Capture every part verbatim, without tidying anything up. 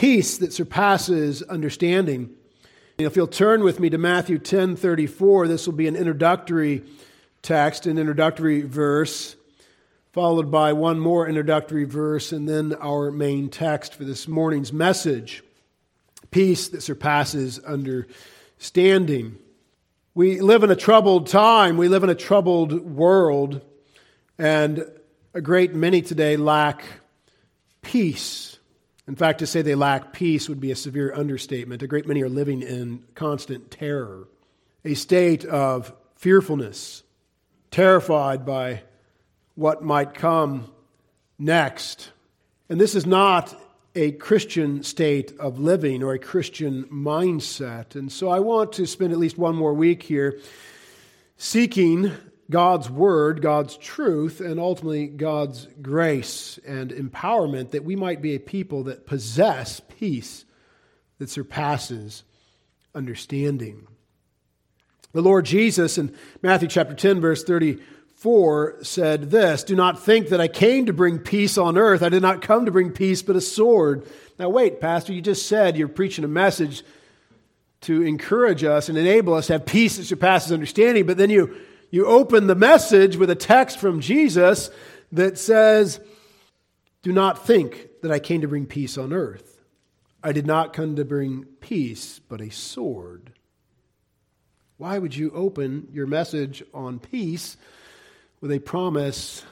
peace that surpasses understanding. And if you'll turn with me to Matthew ten thirty-four, this will be an introductory text, an introductory verse, followed by one more introductory verse, and then our main text for this morning's message, peace that surpasses understanding. We live in a troubled time. We live in a troubled world, and a great many today lack peace. In fact, to say they lack peace would be a severe understatement. A great many are living in constant terror, a state of fearfulness, terrified by what might come next. And this is not a Christian state of living or a Christian mindset. And so I want to spend at least one more week here seeking God's word, God's truth, and ultimately God's grace and empowerment that we might be a people that possess peace that surpasses understanding. The Lord Jesus in Matthew chapter ten, verse thirty-four said this, "Do not think that I came to bring peace on earth. I did not come to bring peace, but a sword." Now wait, Pastor, you just said you're preaching a message to encourage us and enable us to have peace that surpasses understanding, but then you, you open the message with a text from Jesus that says, "Do not think that I came to bring peace on earth. I did not come to bring peace, but a sword." Why would you open your message on peace with a promise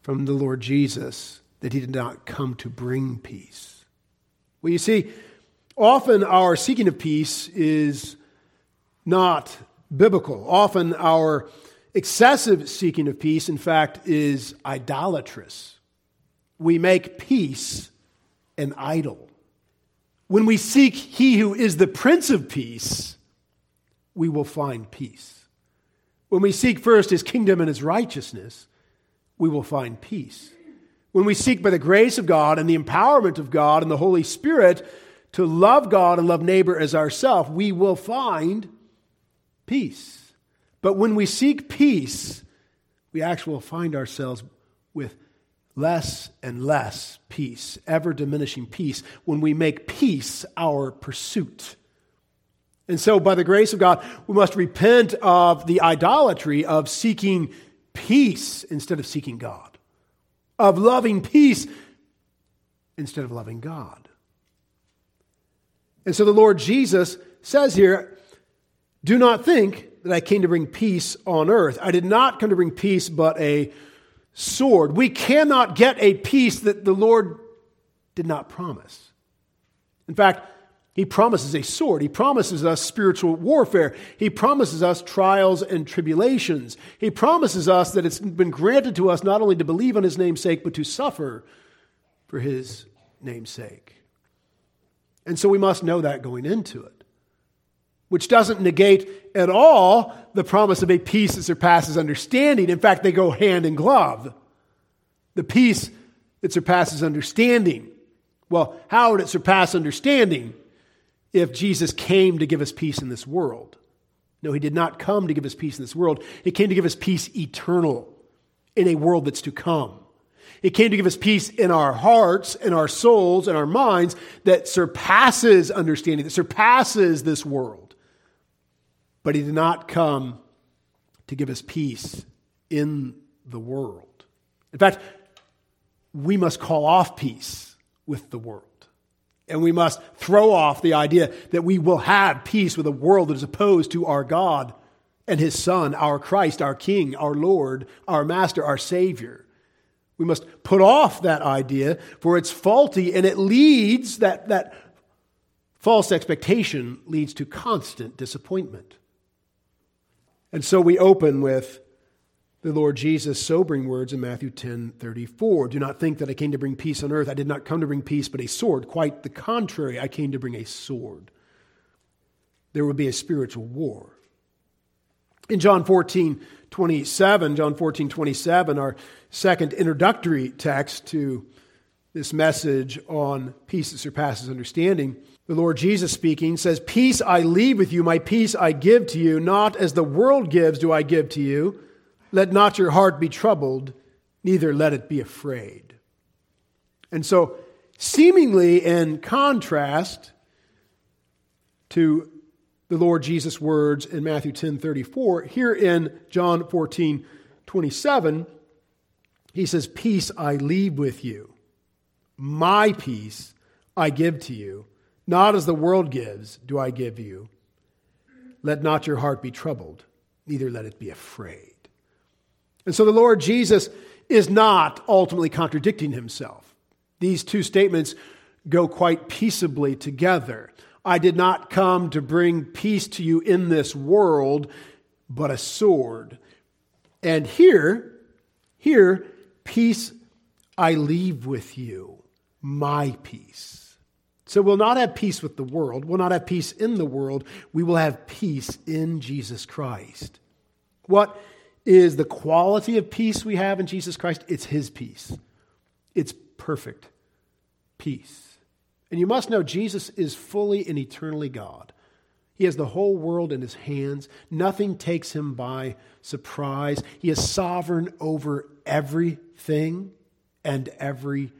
from the Lord Jesus that he did not come to bring peace? Well, you see, often our seeking of peace is not biblical. Often our excessive seeking of peace, in fact, is idolatrous. We make peace an idol. When we seek he who is the Prince of Peace, we will find peace. When we seek first his kingdom and his righteousness, we will find peace. When we seek by the grace of God and the empowerment of God and the Holy Spirit to love God and love neighbor as ourselves, we will find peace. But when we seek peace, we actually will find ourselves with less and less peace, ever diminishing peace, when we make peace our pursuit. And so by the grace of God, we must repent of the idolatry of seeking peace instead of seeking God, of loving peace instead of loving God. And so the Lord Jesus says here, "Do not think that I came to bring peace on earth. I did not come to bring peace, but a sword." We cannot get a peace that the Lord did not promise. In fact, he promises a sword. He promises us spiritual warfare. He promises us trials and tribulations. He promises us that it's been granted to us not only to believe on his name's sake, but to suffer for his name's sake. And so we must know that going into it, which doesn't negate at all the promise of a peace that surpasses understanding. In fact, they go hand in glove. The peace that surpasses understanding. Well, how would it surpass understanding? If Jesus came to give us peace in this world. No, he did not come to give us peace in this world. He came to give us peace eternal in a world that's to come. He came to give us peace in our hearts, in our souls, in our minds that surpasses understanding, that surpasses this world. But he did not come to give us peace in the world. In fact, we must call off peace with the world. And we must throw off the idea that we will have peace with a world that is opposed to our God and his Son, our Christ, our King, our Lord, our Master, our Savior. We must put off that idea, for it's faulty, and it leads, that, that false expectation leads to constant disappointment. And so we open with the Lord Jesus' sobering words in Matthew ten thirty-four. "Do not think that I came to bring peace on earth. I did not come to bring peace, but a sword. Quite the contrary, I came to bring a sword." There will be a spiritual war. In John fourteen twenty-seven, John fourteen twenty-seven, our second introductory text to this message on peace that surpasses understanding, the Lord Jesus speaking says, "Peace I leave with you, my peace I give to you. Not as the world gives do I give to you. Let not your heart be troubled, neither let it be afraid." And so, seemingly in contrast to the Lord Jesus' words in Matthew ten thirty-four. Here in John fourteen twenty-seven, he says, "Peace I leave with you. My peace I give to you. Not as the world gives do I give you. Let not your heart be troubled, neither let it be afraid." And so the Lord Jesus is not ultimately contradicting himself. These two statements go quite peaceably together. I did not come to bring peace to you in this world, but a sword. And here, here, peace I leave with you, my peace. So we'll not have peace with the world. We'll not have peace in the world. We will have peace in Jesus Christ. What is the quality of peace we have in Jesus Christ? It's his peace. It's perfect peace. And you must know Jesus is fully and eternally God. He has the whole world in his hands. Nothing takes him by surprise. He is sovereign over everything and everyone.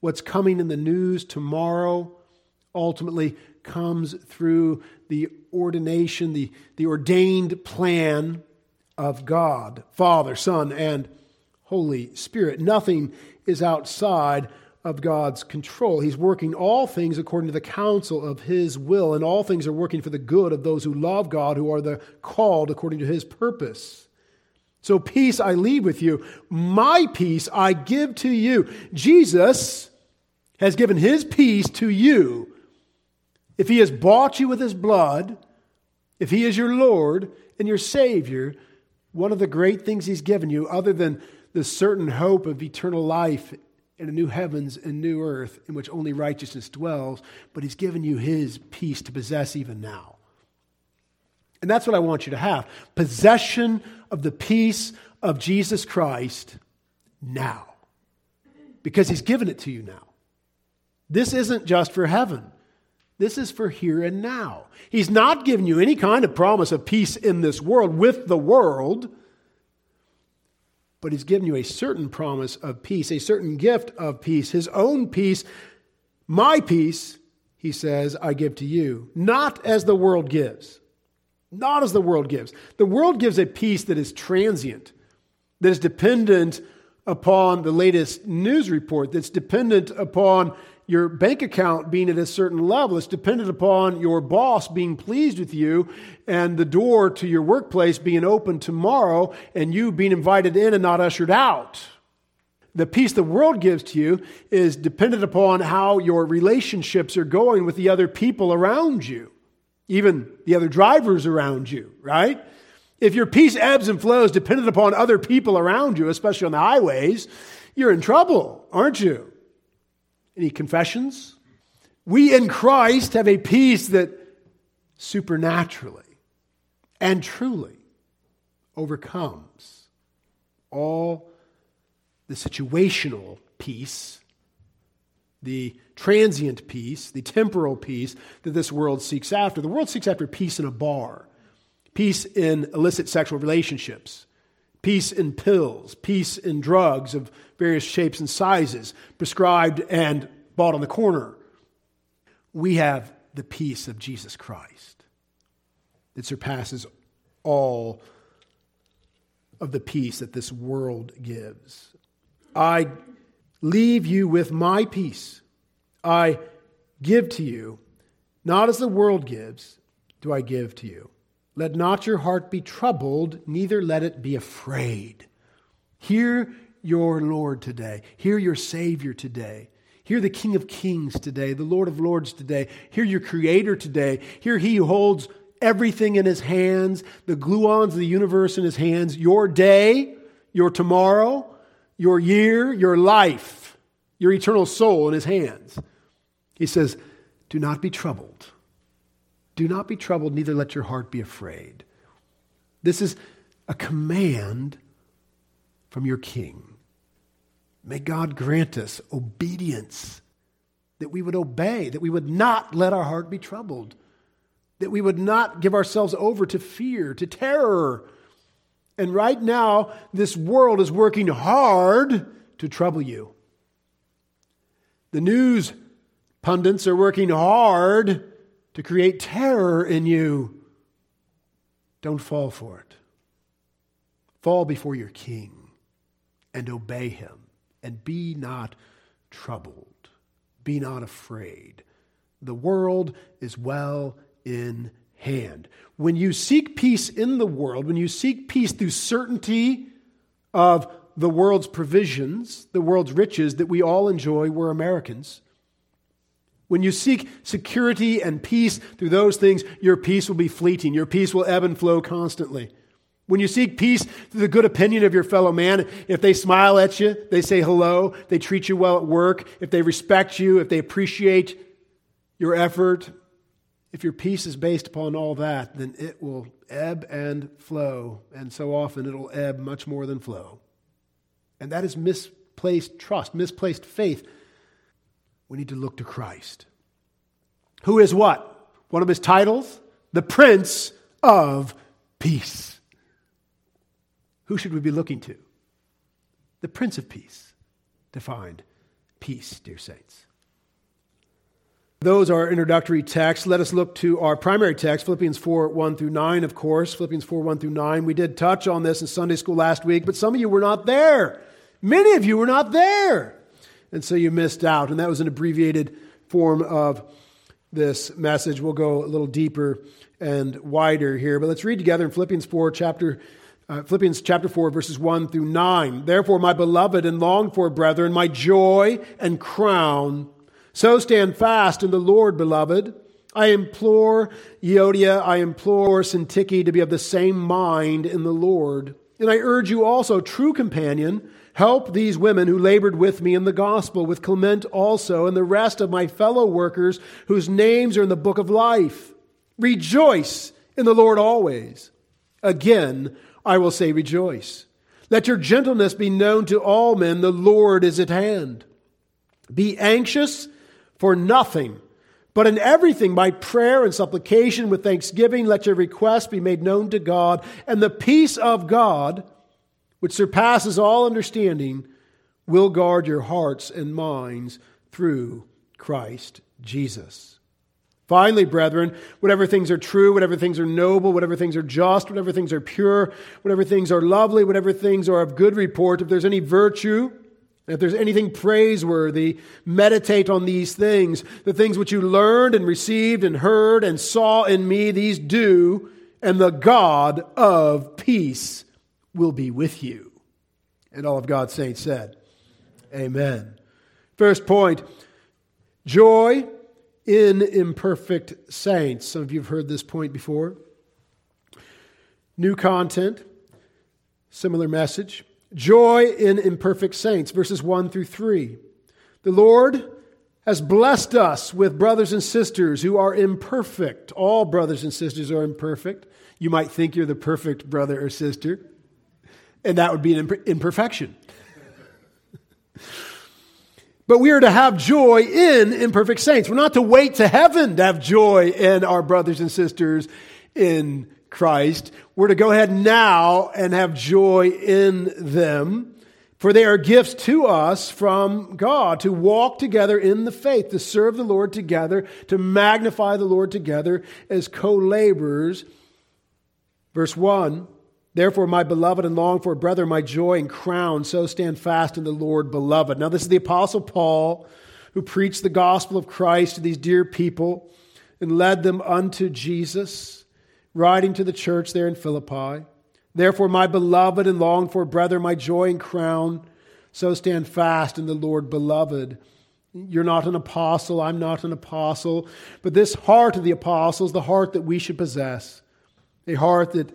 What's coming in the news tomorrow ultimately comes through the ordination, the, the ordained plan of God, Father, Son, and Holy Spirit. Nothing is outside of God's control. He's working all things according to the counsel of his will, and all things are working for the good of those who love God, who are the called according to his purpose. So peace I leave with you, my peace I give to you. Jesus has given his peace to you. If he has bought you with his blood, if he is your Lord and your Savior, one of the great things he's given you, other than the certain hope of eternal life in a new heavens and new earth in which only righteousness dwells, but he's given you his peace to possess even now. And that's what I want you to have. Possession of the peace of Jesus Christ now. Because he's given it to you now. This isn't just for heaven. This is for here and now. He's not giving you any kind of promise of peace in this world with the world. But he's given you a certain promise of peace, a certain gift of peace, his own peace, my peace, he says, I give to you. Not as the world gives. Not as the world gives. The world gives a peace that is transient, that is dependent upon the latest news report, that's dependent upon your bank account being at a certain level. It's dependent upon your boss being pleased with you and the door to your workplace being open tomorrow and you being invited in and not ushered out. The peace the world gives to you is dependent upon how your relationships are going with the other people around you. Even the other drivers around you, right? If your peace ebbs and flows dependent upon other people around you, especially on the highways, you're in trouble, aren't you? Any confessions? We in Christ have a peace that supernaturally and truly overcomes all the situational peace, the transient peace, the temporal peace that this world seeks after. The world seeks after peace in a bar, peace in illicit sexual relationships, peace in pills, peace in drugs of various shapes and sizes, prescribed and bought on the corner. We have the peace of Jesus Christ that surpasses all of the peace that this world gives. I leave you with my peace. I give to you, not as the world gives, do I give to you. Let not your heart be troubled, neither let it be afraid. Hear your Lord today. Hear your Savior today. Hear the King of Kings today, the Lord of Lords today. Hear your Creator today. Hear he who holds everything in his hands, the gluons of the universe in his hands, your day, your tomorrow, your year, your life, your eternal soul in his hands. He says, do not be troubled. Do not be troubled, neither let your heart be afraid. This is a command from your King. May God grant us obedience, that we would obey, that we would not let our heart be troubled, that we would not give ourselves over to fear, to terror. And right now, this world is working hard to trouble you. The news pundits are working hard to create terror in you. Don't fall for it. Fall before your King and obey him and be not troubled. Be not afraid. The world is well in hand. When you seek peace in the world, when you seek peace through certainty of the world's provisions, the world's riches that we all enjoy, we're Americans. When you seek security and peace through those things, your peace will be fleeting. Your peace will ebb and flow constantly. When you seek peace through the good opinion of your fellow man, if they smile at you, they say hello, they treat you well at work, if they respect you, if they appreciate your effort, if your peace is based upon all that, then it will ebb and flow. And so often it'll ebb much more than flow. And that is misplaced trust, misplaced faith. We need to look to Christ, who is what? One of his titles? The Prince of Peace. Who should we be looking to? The Prince of Peace to find peace, dear saints. Those are our introductory texts. Let us look to our primary text, Philippians four, one through nine, of course. Philippians four, one through nine. We did touch on this in Sunday school last week, but some of you were not there. Many of you were not there. And so you missed out. And that was an abbreviated form of this message. We'll go a little deeper and wider here. But let's read together in Philippians four, chapter Uh, Philippians chapter four, verses one through nine. Therefore, my beloved and longed for brethren, my joy and crown, so stand fast in the Lord, beloved. I implore Euodia, I implore Syntyche to be of the same mind in the Lord. And I urge you also, true companion, help these women who labored with me in the gospel, with Clement also, and the rest of my fellow workers whose names are in the book of life. Rejoice in the Lord always. Again, I will say rejoice. Let your gentleness be known to all men. The Lord is at hand. Be anxious for nothing, but in everything by prayer and supplication with thanksgiving, let your requests be made known to God. And the peace of God, which surpasses all understanding, will guard your hearts and minds through Christ Jesus. Finally, brethren, whatever things are true, whatever things are noble, whatever things are just, whatever things are pure, whatever things are lovely, whatever things are of good report, if there's any virtue, and if there's anything praiseworthy, meditate on these things. The things which you learned and received and heard and saw in me, these do, and the God of peace will be with you. And all of God's saints said, amen. First point, joy in imperfect saints. Some of you have heard this point before. New content, similar message. Joy in imperfect saints, verses one through three. The Lord has blessed us with brothers and sisters who are imperfect. All brothers and sisters are imperfect. You might think you're the perfect brother or sister, and that would be an imperfection. But we are to have joy in imperfect saints. We're not to wait to heaven to have joy in our brothers and sisters in Christ. We're to go ahead now and have joy in them, for they are gifts to us from God, to walk together in the faith, to serve the Lord together, to magnify the Lord together as co-laborers. Verse one, therefore, my beloved and longed for brethren, my joy and crown, so stand fast in the Lord, beloved. Now, this is the Apostle Paul who preached the gospel of Christ to these dear people and led them unto Jesus, writing to the church there in Philippi. Therefore, my beloved and longed for brethren, my joy and crown, so stand fast in the Lord, beloved. You're not an apostle, I'm not an apostle, but this heart of the apostles, the heart that we should possess, a heart that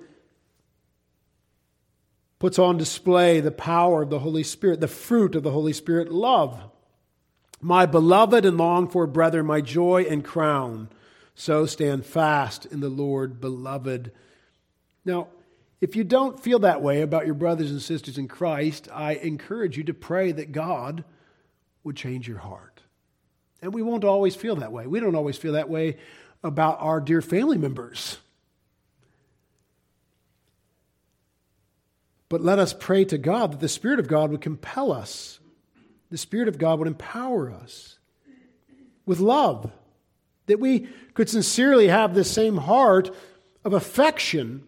puts on display the power of the Holy Spirit, the fruit of the Holy Spirit, love. My beloved and longed for brethren, my joy and crown, so stand fast in the Lord, beloved. Now, if you don't feel that way about your brothers and sisters in Christ, I encourage you to pray that God would change your heart. And we won't always feel that way. We don't always feel that way about our dear family members. But let us pray to God that the Spirit of God would compel us. The Spirit of God would empower us. with love, that we could sincerely have this same heart of affection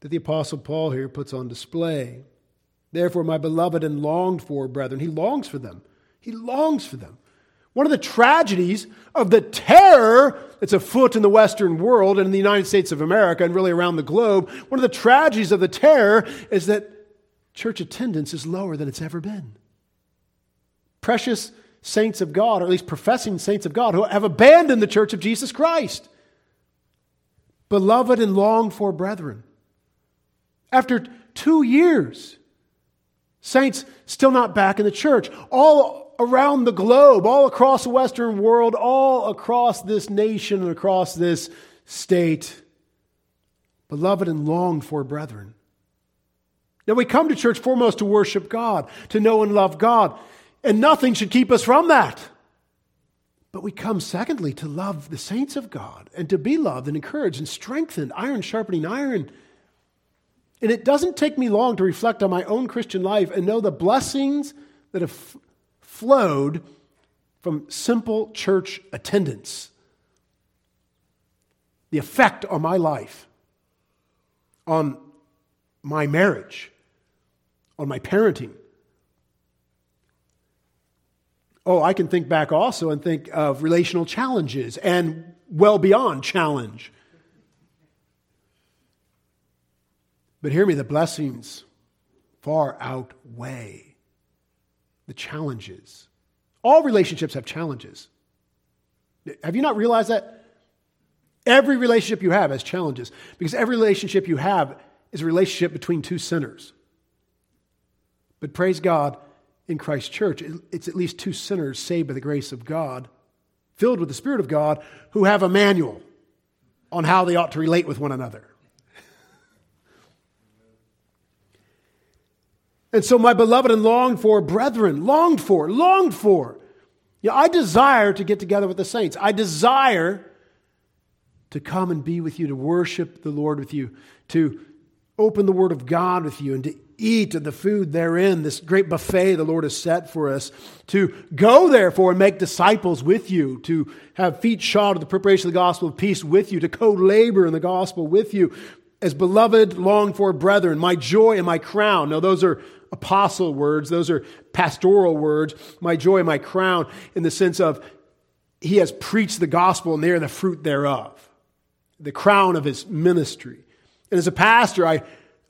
that the Apostle Paul here puts on display. Therefore, my beloved and longed for brethren, he longs for them. He longs for them. One of the tragedies of the terror that's afoot in the Western world and in the United States of America and really around the globe, one of the tragedies of the terror is that church attendance is lower than it's ever been. Precious saints of God, or at least professing saints of God, who have abandoned the church of Jesus Christ. Beloved and longed for brethren. After two years, saints still not back in the church. All around the globe, all across the Western world, all across this nation and across this state. Beloved and longed for brethren. Now we come to church foremost to worship God, to know and love God, and nothing should keep us from that. But we come secondly to love the saints of God and to be loved and encouraged and strengthened, iron sharpening iron. And it doesn't take me long to reflect on my own Christian life and know the blessings that have flowed from simple church attendance. The effect on my life, on my marriage, on my parenting. Oh, I can think back also and think of relational challenges and well beyond challenge. But hear me, the blessings far outweigh the challenges. All relationships have challenges. Have you not realized that? Every relationship you have has challenges, because every relationship you have is a relationship between two sinners. But praise God, in Christ's church, it's at least two sinners saved by the grace of God, filled with the Spirit of God, who have a manual on how they ought to relate with one another. And so my beloved and longed for brethren, longed for, longed for. Yeah, I desire to get together with the saints. I desire to come and be with you, to worship the Lord with you, to open the Word of God with you, and to eat of the food therein, this great buffet the Lord has set for us, to go therefore and make disciples with you, to have feet shod with the preparation of the gospel of peace with you, to co-labor in the gospel with you, as beloved, longed for brethren, my joy and my crown. Now those are apostle words, those are pastoral words, my joy and my crown, in the sense of he has preached the gospel and they are the fruit thereof, the crown of his ministry. And as a pastor, I,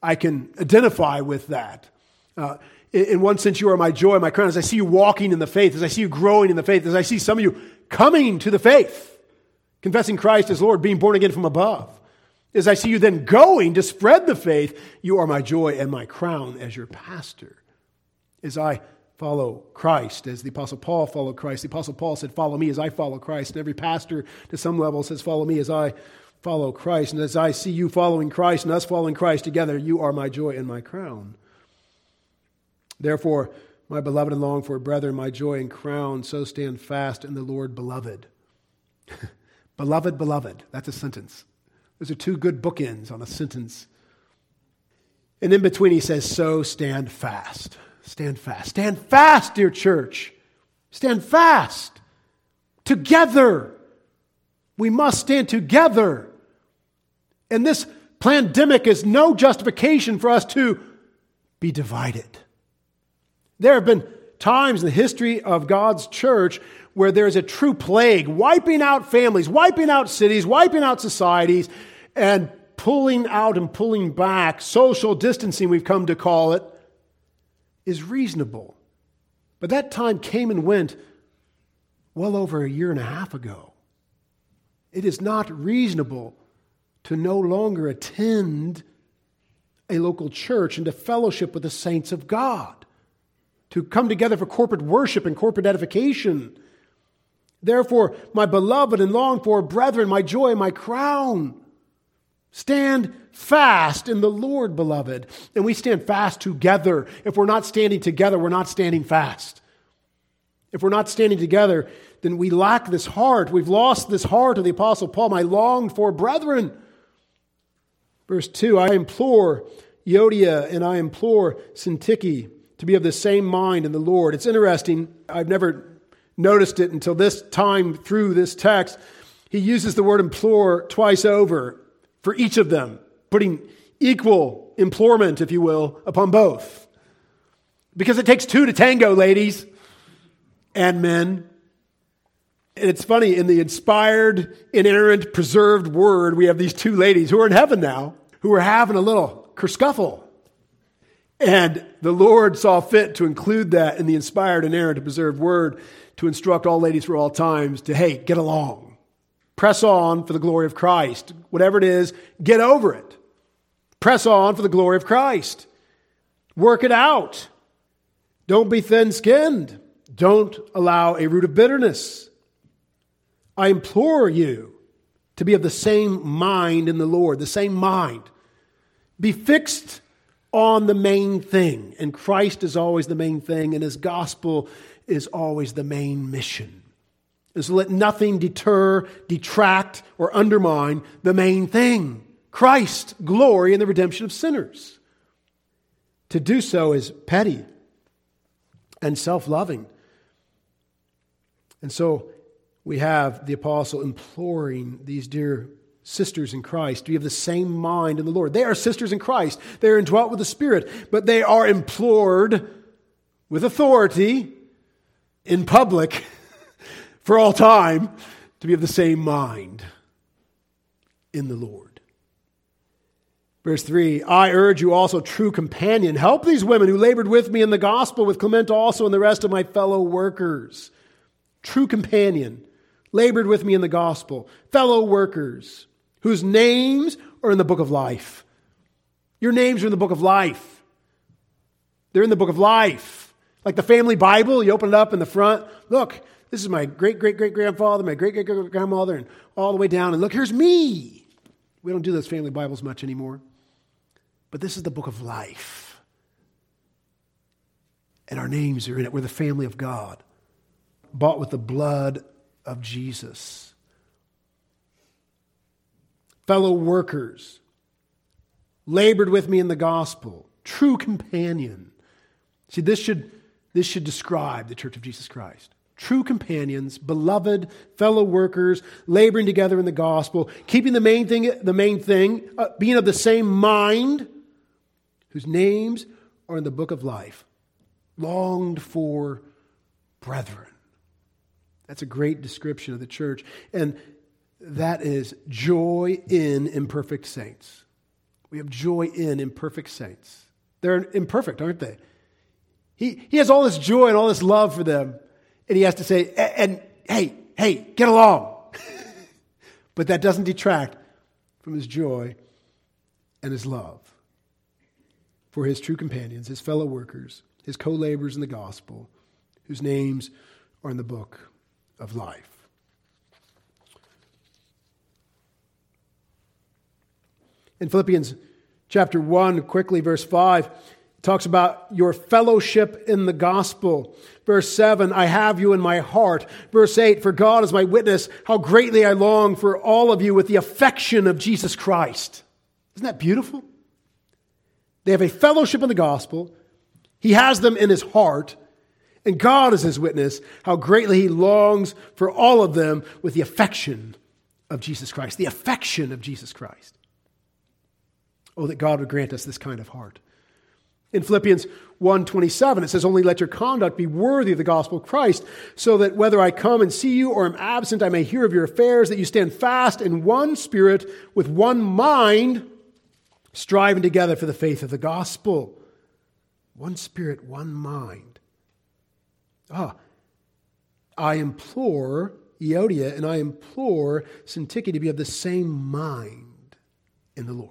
I can identify with that. Uh, in, in one sense, you are my joy and my crown. As I see you walking in the faith, as I see you growing in the faith, as I see some of you coming to the faith, confessing Christ as Lord, being born again from above, as I see you then going to spread the faith, you are my joy and my crown as your pastor. As I follow Christ, as the Apostle Paul followed Christ, the Apostle Paul said, follow me as I follow Christ. And every pastor to some level says, follow me as I follow Christ. And as I see you following Christ and us following Christ together, you are my joy and my crown. Therefore, my beloved and longed for brethren, my joy and crown, so stand fast in the Lord, beloved. Beloved, beloved. That's a sentence. Those are two good bookends on a sentence. And in between he says, so stand fast. Stand fast. Stand fast, dear church. Stand fast. Together. We must stand together. And this pandemic is no justification for us to be divided. There have been times in the history of God's church where there is a true plague, wiping out families, wiping out cities, wiping out societies, and pulling out and pulling back, social distancing we've come to call it, is reasonable. But that time came and went well over a year and a half ago. It is not reasonable to no longer attend a local church and to fellowship with the saints of God, to come together for corporate worship and corporate edification. Therefore, my beloved and longed for brethren, my joy and my crown, stand fast in the Lord, beloved. And we stand fast together. If we're not standing together, we're not standing fast. If we're not standing together, then we lack this heart. We've lost this heart of the Apostle Paul, my longed for brethren. Verse two, I implore Euodia and I implore Syntyche to be of the same mind in the Lord. It's interesting. I've never noticed it until this time through this text. He uses the word implore twice over for each of them, putting equal implorement, if you will, upon both. Because it takes two to tango, ladies and men. And it's funny, in the inspired, inerrant, preserved word, we have these two ladies who are in heaven now, who are having a little kerfuffle. And the Lord saw fit to include that in the inspired, inerrant, preserved word to instruct all ladies for all times to, hey, get along. Press on for the glory of Christ. Whatever it is, get over it. Press on for the glory of Christ. Work it out. Don't be thin-skinned. Don't allow a root of bitterness. I implore you to be of the same mind in the Lord, the same mind. Be fixed on the main thing. And Christ is always the main thing, and his gospel is always the main mission. And so let nothing deter, detract, or undermine the main thing, Christ's glory and the redemption of sinners. To do so is petty and self-loving. And so we have the apostle imploring these dear sisters in Christ to be of the same mind in the Lord. They are sisters in Christ. They are indwelt with the Spirit, but they are implored with authority in public for all time to be of the same mind in the Lord. Verse three, I urge you also, true companion, help these women who labored with me in the gospel, with Clement also and the rest of my fellow workers. True companion, labored with me in the gospel, fellow workers whose names are in the book of life. Your names are in the book of life. They're in the book of life. Like the family Bible, you open it up in the front. Look, this is my great-great-great-grandfather, my great-great-great-grandmother, and all the way down. And look, here's me. We don't do those family Bibles much anymore. But this is the book of life. And our names are in it. We're the family of God, bought with the blood of of Jesus. Fellow workers, labored with me in the gospel, true companion. See, this should, this should describe the Church of Jesus Christ. True companions, beloved fellow workers, laboring together in the gospel, keeping the main thing, the main thing, uh, being of the same mind, whose names are in the book of life, longed for brethren. That's a great description of the church. And that is joy in imperfect saints. We have joy in imperfect saints. They're imperfect, aren't they? He, he has all this joy and all this love for them. And he has to say, and, and hey, hey, get along. But that doesn't detract from his joy and his love for his true companions, his fellow workers, his co-laborers in the gospel, whose names are in the book of life. In Philippians chapter one, quickly, verse five, talks about your fellowship in the gospel. Verse seven, I have you in my heart. Verse eight, for God is my witness, how greatly I long for all of you with the affection of Jesus Christ. Isn't that beautiful? They have a fellowship in the gospel. He has them in his heart. And God is his witness, how greatly he longs for all of them with the affection of Jesus Christ. The affection of Jesus Christ. Oh, that God would grant us this kind of heart. In Philippians one twenty-seven, it says, only let your conduct be worthy of the gospel of Christ, so that whether I come and see you or am absent, I may hear of your affairs, that you stand fast in one spirit, with one mind, striving together for the faith of the gospel. One spirit, one mind. Ah, I implore Euodia and I implore Syntyche to be of the same mind in the Lord.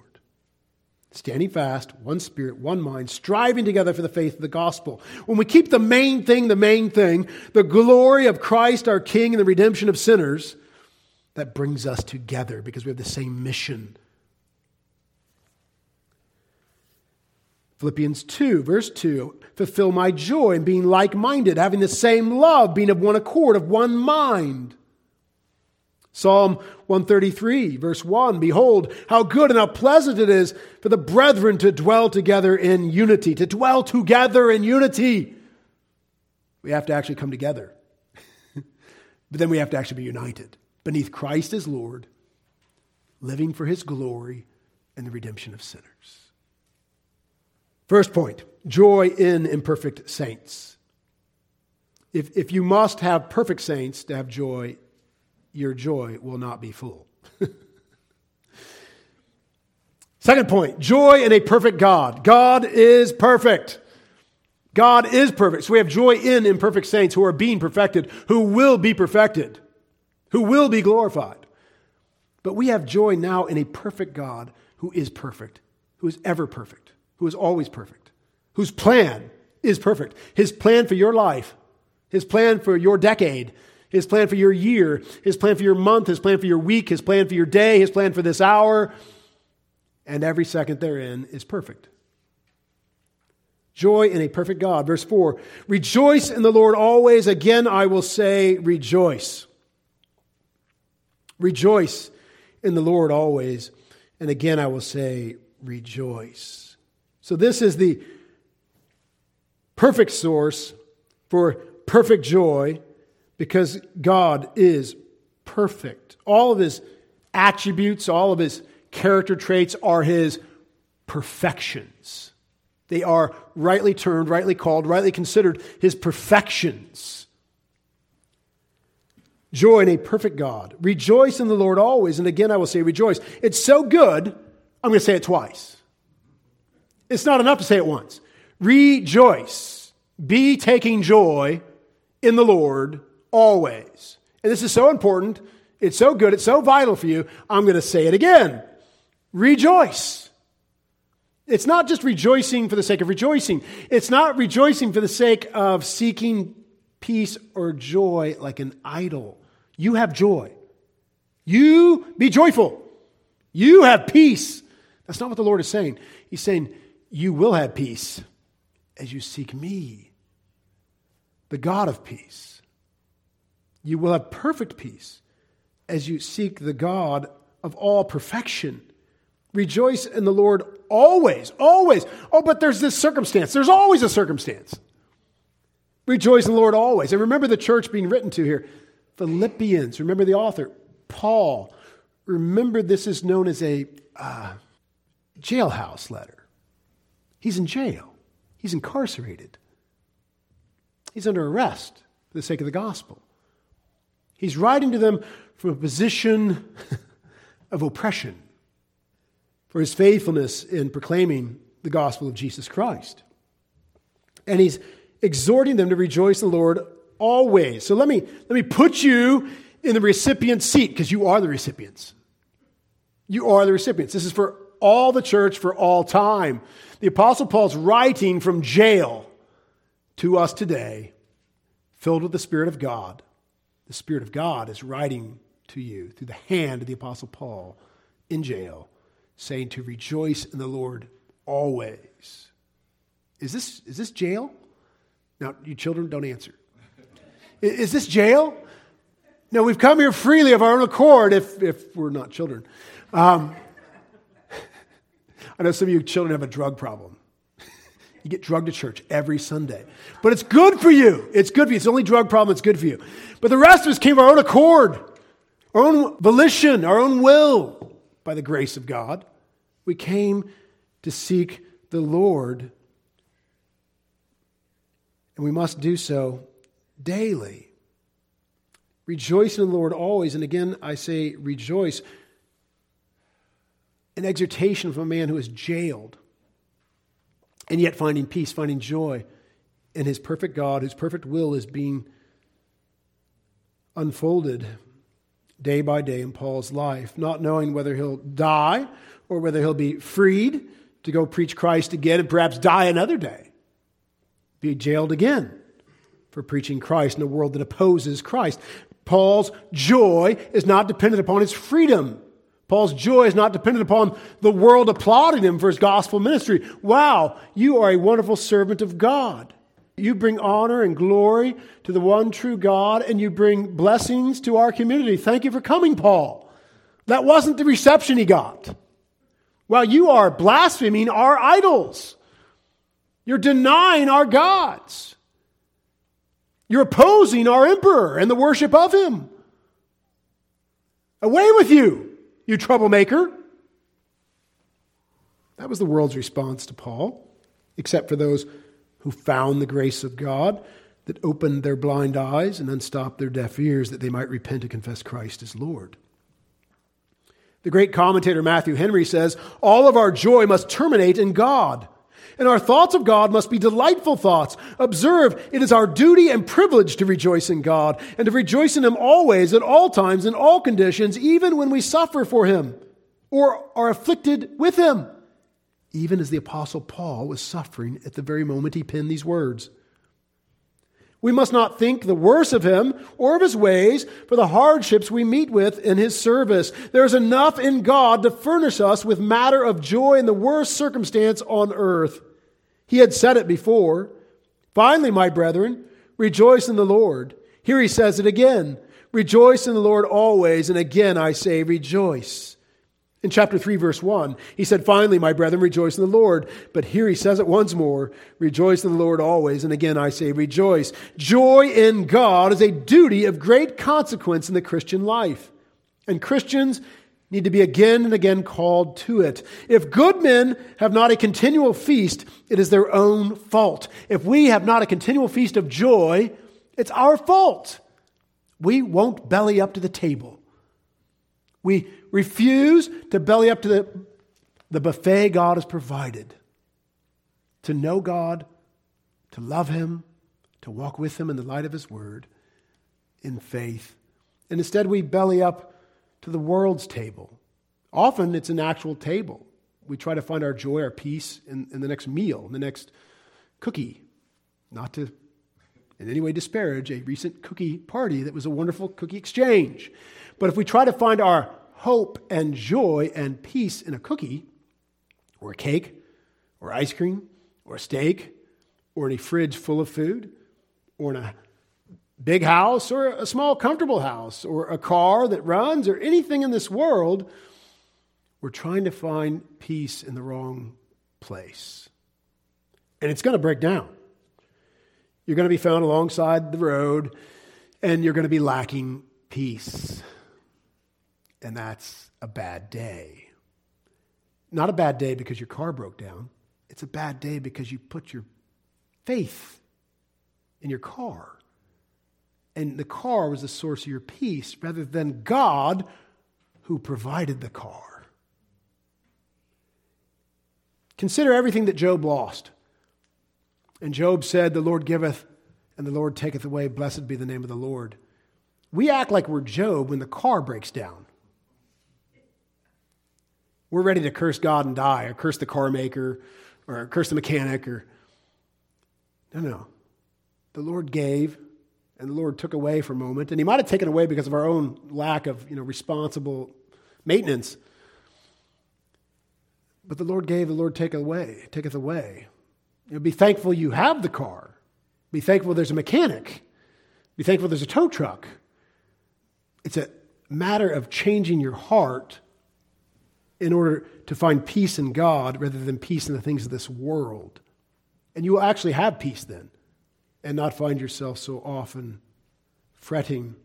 Standing fast, one spirit, one mind, striving together for the faith of the gospel. When we keep the main thing, the main thing, the glory of Christ our King and the redemption of sinners, that brings us together because we have the same mission. Philippians two, verse two, fulfill my joy in being like-minded, having the same love, being of one accord, of one mind. Psalm one thirty-three, verse one, behold, how good and how pleasant it is for the brethren to dwell together in unity, to dwell together in unity. We have to actually come together. But then we have to actually be united beneath Christ as Lord, living for his glory and the redemption of sinners. First point, joy in imperfect saints. If, if you must have perfect saints to have joy, your joy will not be full. Second point, joy in a perfect God. God is perfect. God is perfect. So we have joy in imperfect saints who are being perfected, who will be perfected, who will be glorified. But we have joy now in a perfect God who is perfect, who is ever perfect, who is always perfect, whose plan is perfect. His plan for your life, his plan for your decade, his plan for your year, his plan for your month, his plan for your week, his plan for your day, his plan for this hour, and every second therein is perfect. Joy in a perfect God. Verse four, rejoice in the Lord always. Again, I will say rejoice. Rejoice in the Lord always. And again, I will say rejoice. So this is the perfect source for perfect joy because God is perfect. All of his attributes, all of his character traits are his perfections. They are rightly termed, rightly called, rightly considered his perfections. Joy in a perfect God. Rejoice in the Lord always. And again, I will say rejoice. It's so good, I'm going to say it twice. It's not enough to say it once. Rejoice. Be taking joy in the Lord always. And this is so important. It's so good. It's so vital for you. I'm going to say it again. Rejoice. It's not just rejoicing for the sake of rejoicing. It's not rejoicing for the sake of seeking peace or joy like an idol. You have joy. You be joyful. You have peace. That's not what the Lord is saying. He's saying, you will have peace as you seek me, the God of peace. You will have perfect peace as you seek the God of all perfection. Rejoice in the Lord always, always. Oh, but there's this circumstance. There's always a circumstance. Rejoice in the Lord always. And remember the church being written to here. Philippians, remember the author, Paul. Remember this is known as a uh, jailhouse letter. He's in jail. He's incarcerated. He's under arrest for the sake of the gospel. He's writing to them from a position of oppression for his faithfulness in proclaiming the gospel of Jesus Christ. And he's exhorting them to rejoice in the Lord always. So let me, let me put you in the recipient's seat, because you are the recipients. You are the recipients. This is for all the church for all time. The Apostle Paul's writing from jail to us today, filled with the Spirit of God. The Spirit of God is writing to you through the hand of the Apostle Paul in jail, saying to rejoice in the Lord always. Is this, is this jail? Now, you children, don't answer. Is this jail? No, we've come here freely of our own accord if, if we're not children. Um, I know some of you children have a drug problem. You get drugged to church every Sunday. But it's good for you. It's good for you. It's the only drug problem that's good for you. But the rest of us came of our own accord, our own volition, our own will. By the grace of God, we came to seek the Lord, and we must do so daily. Rejoice in the Lord always, and again I say rejoice. An exhortation from a man who is jailed, and yet finding peace, finding joy in his perfect God, whose perfect will is being unfolded day by day in Paul's life, not knowing whether he'll die or whether he'll be freed to go preach Christ again and perhaps die another day, be jailed again for preaching Christ in a world that opposes Christ. Paul's joy is not dependent upon his freedom. Paul's joy is not dependent upon the world applauding him for his gospel ministry. Wow, you are a wonderful servant of God. You bring honor and glory to the one true God, and you bring blessings to our community. Thank you for coming, Paul. That wasn't the reception he got. Well, you are blaspheming our idols. You're denying our gods. You're opposing our emperor and the worship of him. Away with you, you troublemaker. That was the world's response to Paul, except for those who found the grace of God that opened their blind eyes and unstopped their deaf ears that they might repent and confess Christ as Lord. The great commentator Matthew Henry says, all of our joy must terminate in God, and our thoughts of God must be delightful thoughts. Observe, it is our duty and privilege to rejoice in God, and to rejoice in Him always, at all times, in all conditions, even when we suffer for Him or are afflicted with Him, even as the Apostle Paul was suffering at the very moment he penned these words. We must not think the worse of him or of his ways for the hardships we meet with in his service. There is enough in God to furnish us with matter of joy in the worst circumstance on earth. He had said it before. Finally, my brethren, rejoice in the Lord. Here he says it again. Rejoice in the Lord always, and again I say rejoice. In chapter three, verse one, he said, finally, my brethren, rejoice in the Lord. But here he says it once more, rejoice in the Lord always. And again, I say rejoice. Joy in God is a duty of great consequence in the Christian life. And Christians need to be again and again called to it. If good men have not a continual feast, it is their own fault. If we have not a continual feast of joy, it's our fault. We won't belly up to the table. We refuse to belly up to the, the buffet God has provided. To know God, to love Him, to walk with Him in the light of His Word, in faith. And instead we belly up to the world's table. Often it's an actual table. We try to find our joy, our peace in, in the next meal, in the next cookie. Not to in any way disparage a recent cookie party that was a wonderful cookie exchange. But if we try to find our hope and joy and peace in a cookie or a cake or ice cream or a steak or in a fridge full of food or in a big house or a small comfortable house or a car that runs or anything in this world, we're trying to find peace in the wrong place. And it's going to break down. You're going to be found alongside the road, and you're going to be lacking peace. And that's a bad day. Not a bad day because your car broke down. It's a bad day because you put your faith in your car. And the car was the source of your peace rather than God who provided the car. Consider everything that Job lost. And Job said, the Lord giveth and the Lord taketh away. Blessed be the name of the Lord. We act like we're Job when the car breaks down. We're ready to curse God and die, or curse the car maker, or curse the mechanic. Or No, no. The Lord gave and the Lord took away for a moment. And he might have taken away because of our own lack of, you know, responsible maintenance. But the Lord gave, the Lord taketh away, taketh away. You know, be thankful you have the car. Be thankful there's a mechanic. Be thankful there's a tow truck. It's a matter of changing your heart in order to find peace in God rather than peace in the things of this world. And you will actually have peace then and not find yourself so often fretting,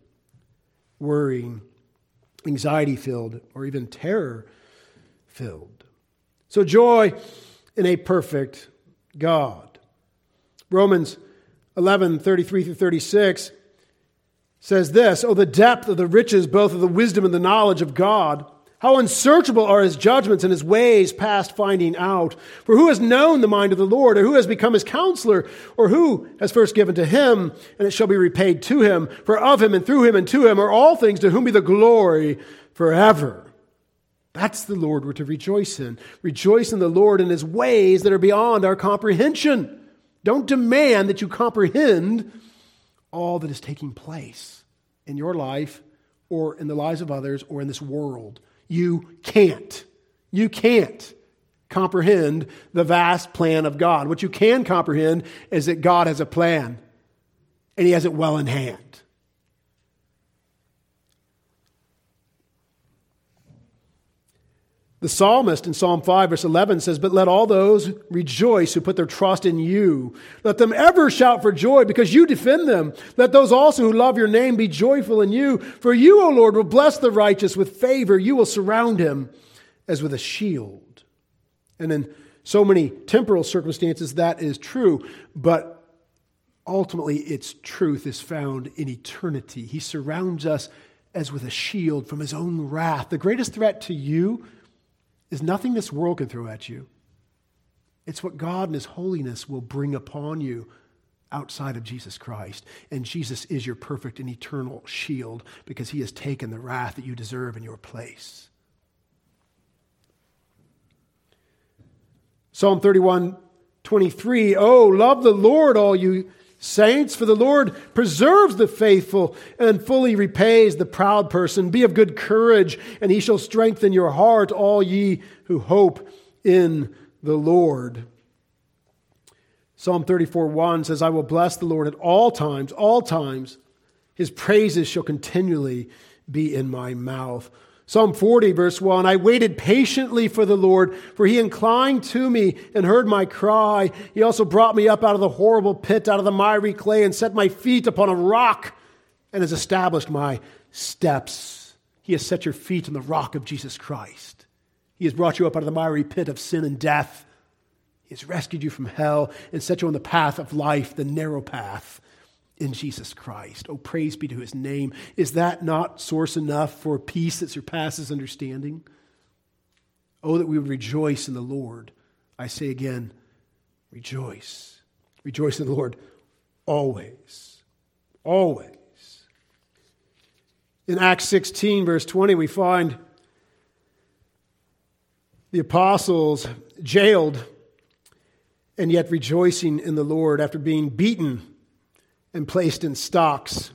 worrying, anxiety-filled, or even terror-filled. So joy in a perfect God. Romans eleven, thirty-three through thirty-six says this, oh, the depth of the riches, both of the wisdom and the knowledge of God. How unsearchable are his judgments and his ways past finding out. For who has known the mind of the Lord, or who has become his counselor, or who has first given to him, and it shall be repaid to him. For of him and through him and to him are all things, to whom be the glory forever. That's the Lord we're to rejoice in. Rejoice in the Lord and his ways that are beyond our comprehension. Don't demand that you comprehend all that is taking place in your life or in the lives of others or in this world. You can't. You can't comprehend the vast plan of God. What you can comprehend is that God has a plan and he has it well in hand. The psalmist in Psalm five verse eleven says, "But let all those rejoice who put their trust in you. Let them ever shout for joy because you defend them. Let those also who love your name be joyful in you. For you, O Lord, will bless the righteous with favor. You will surround him as with a shield." And in so many temporal circumstances, that is true. But ultimately, its truth is found in eternity. He surrounds us as with a shield from his own wrath. The greatest threat to you is nothing this world can throw at you. It's what God and his holiness will bring upon you outside of Jesus Christ. And Jesus is your perfect and eternal shield because he has taken the wrath that you deserve in your place. Psalm thirty-one twenty-three, "Oh, love the Lord, all you saints, for the Lord preserves the faithful and fully repays the proud person. Be of good courage, and he shall strengthen your heart, all ye who hope in the Lord." Psalm thirty-four one says, "I will bless the Lord at all times, all times. His praises shall continually be in my mouth." Psalm forty, verse one, "I waited patiently for the Lord, for he inclined to me and heard my cry. He also brought me up out of the horrible pit, out of the miry clay, and set my feet upon a rock and has established my steps." He has set your feet on the rock of Jesus Christ. He has brought you up out of the miry pit of sin and death. He has rescued you from hell and set you on the path of life, the narrow path in Jesus Christ. Oh, praise be to his name. Is that not source enough for peace that surpasses understanding? Oh, that we would rejoice in the Lord. I say again, rejoice. Rejoice in the Lord always. Always. In Acts sixteen, verse twenty, we find the apostles jailed and yet rejoicing in the Lord after being beaten and placed in stocks.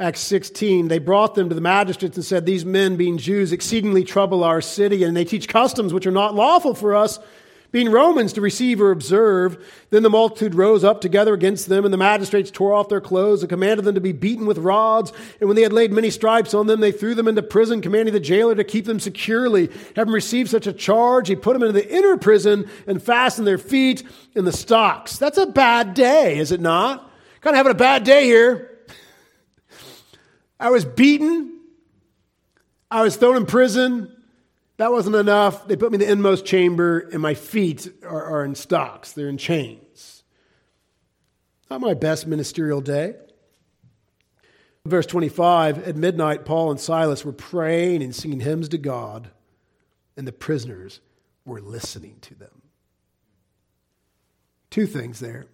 Acts sixteen, "They brought them to the magistrates and said, 'These men, being Jews, exceedingly trouble our city, and they teach customs which are not lawful for us, being Romans, to receive or observe.' Then the multitude rose up together against them, and the magistrates tore off their clothes and commanded them to be beaten with rods. And when they had laid many stripes on them, they threw them into prison, commanding the jailer to keep them securely. Having received such a charge, he put them into the inner prison and fastened their feet in the stocks." That's a bad day, is it not? Kind of having a bad day here. I was beaten. I was thrown in prison. That wasn't enough. They put me in the inmost chamber, and my feet are, are in stocks. They're in chains. Not my best ministerial day. Verse twenty-five, "At midnight, Paul and Silas were praying and singing hymns to God, and the prisoners were listening to them." Two things there.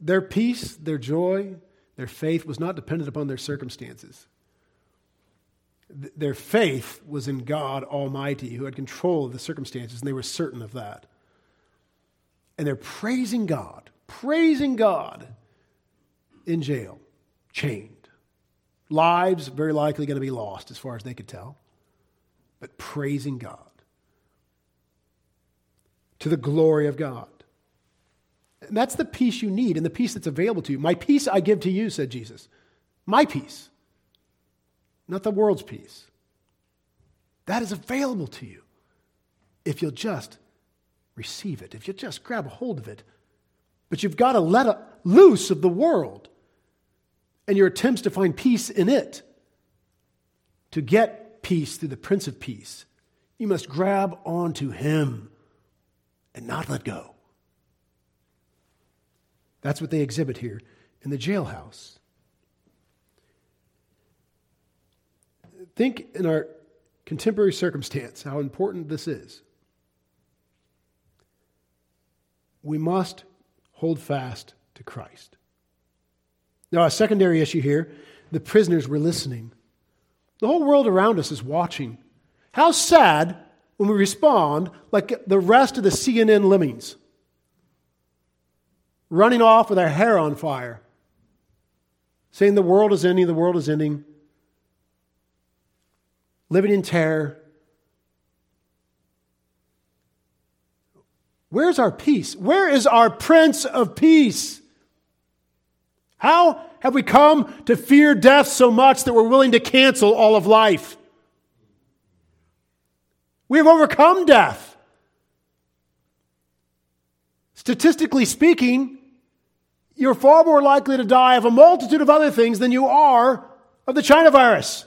Their peace, their joy, their faith was not dependent upon their circumstances. Th- their faith was in God Almighty, who had control of the circumstances, and they were certain of that. And they're praising God, praising God in jail, chained. Lives very likely going to be lost as far as they could tell, but praising God to the glory of God. And that's the peace you need and the peace that's available to you. "My peace I give to you," said Jesus. My peace, not the world's peace. That is available to you if you'll just receive it, if you'll just grab a hold of it. But you've got to let a, loose of the world and your attempts to find peace in it. To get peace through the Prince of Peace, you must grab onto him and not let go. That's what they exhibit here in the jailhouse. Think in our contemporary circumstance how important this is. We must hold fast to Christ. Now, a secondary issue here, the prisoners were listening. The whole world around us is watching. How sad when we respond like the rest of the C N N lemmings, running off with our hair on fire, saying the world is ending, the world is ending, living in terror. Where's our peace? Where is our Prince of Peace? How have we come to fear death so much that we're willing to cancel all of life? We have overcome death. Statistically speaking, you're far more likely to die of a multitude of other things than you are of the China virus.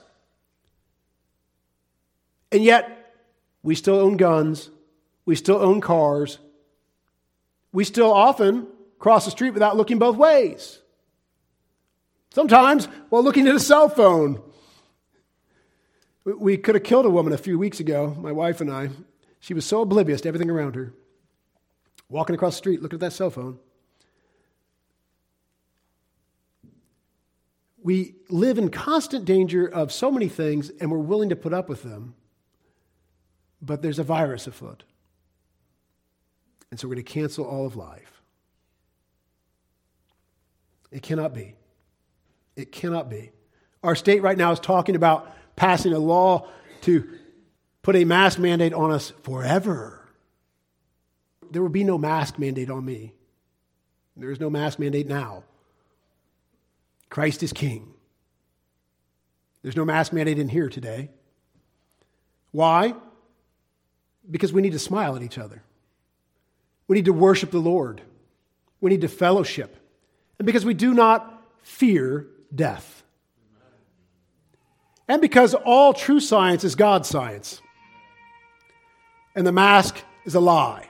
And yet, we still own guns. We still own cars. We still often cross the street without looking both ways. Sometimes, while looking at a cell phone. We could have killed a woman a few weeks ago, my wife and I. She was so oblivious to everything around her. Walking across the street, looking at that cell phone. We live in constant danger of so many things, and we're willing to put up with them. But there's a virus afoot. And so we're going to cancel all of life. It cannot be. It cannot be. Our state right now is talking about passing a law to put a mask mandate on us forever. There will be no mask mandate on me. There is no mask mandate now. Christ is King. There's no mask mandate in here today. Why? Because we need to smile at each other. We need to worship the Lord. We need to fellowship. And because we do not fear death. And because all true science is God's science. And the mask is a lie.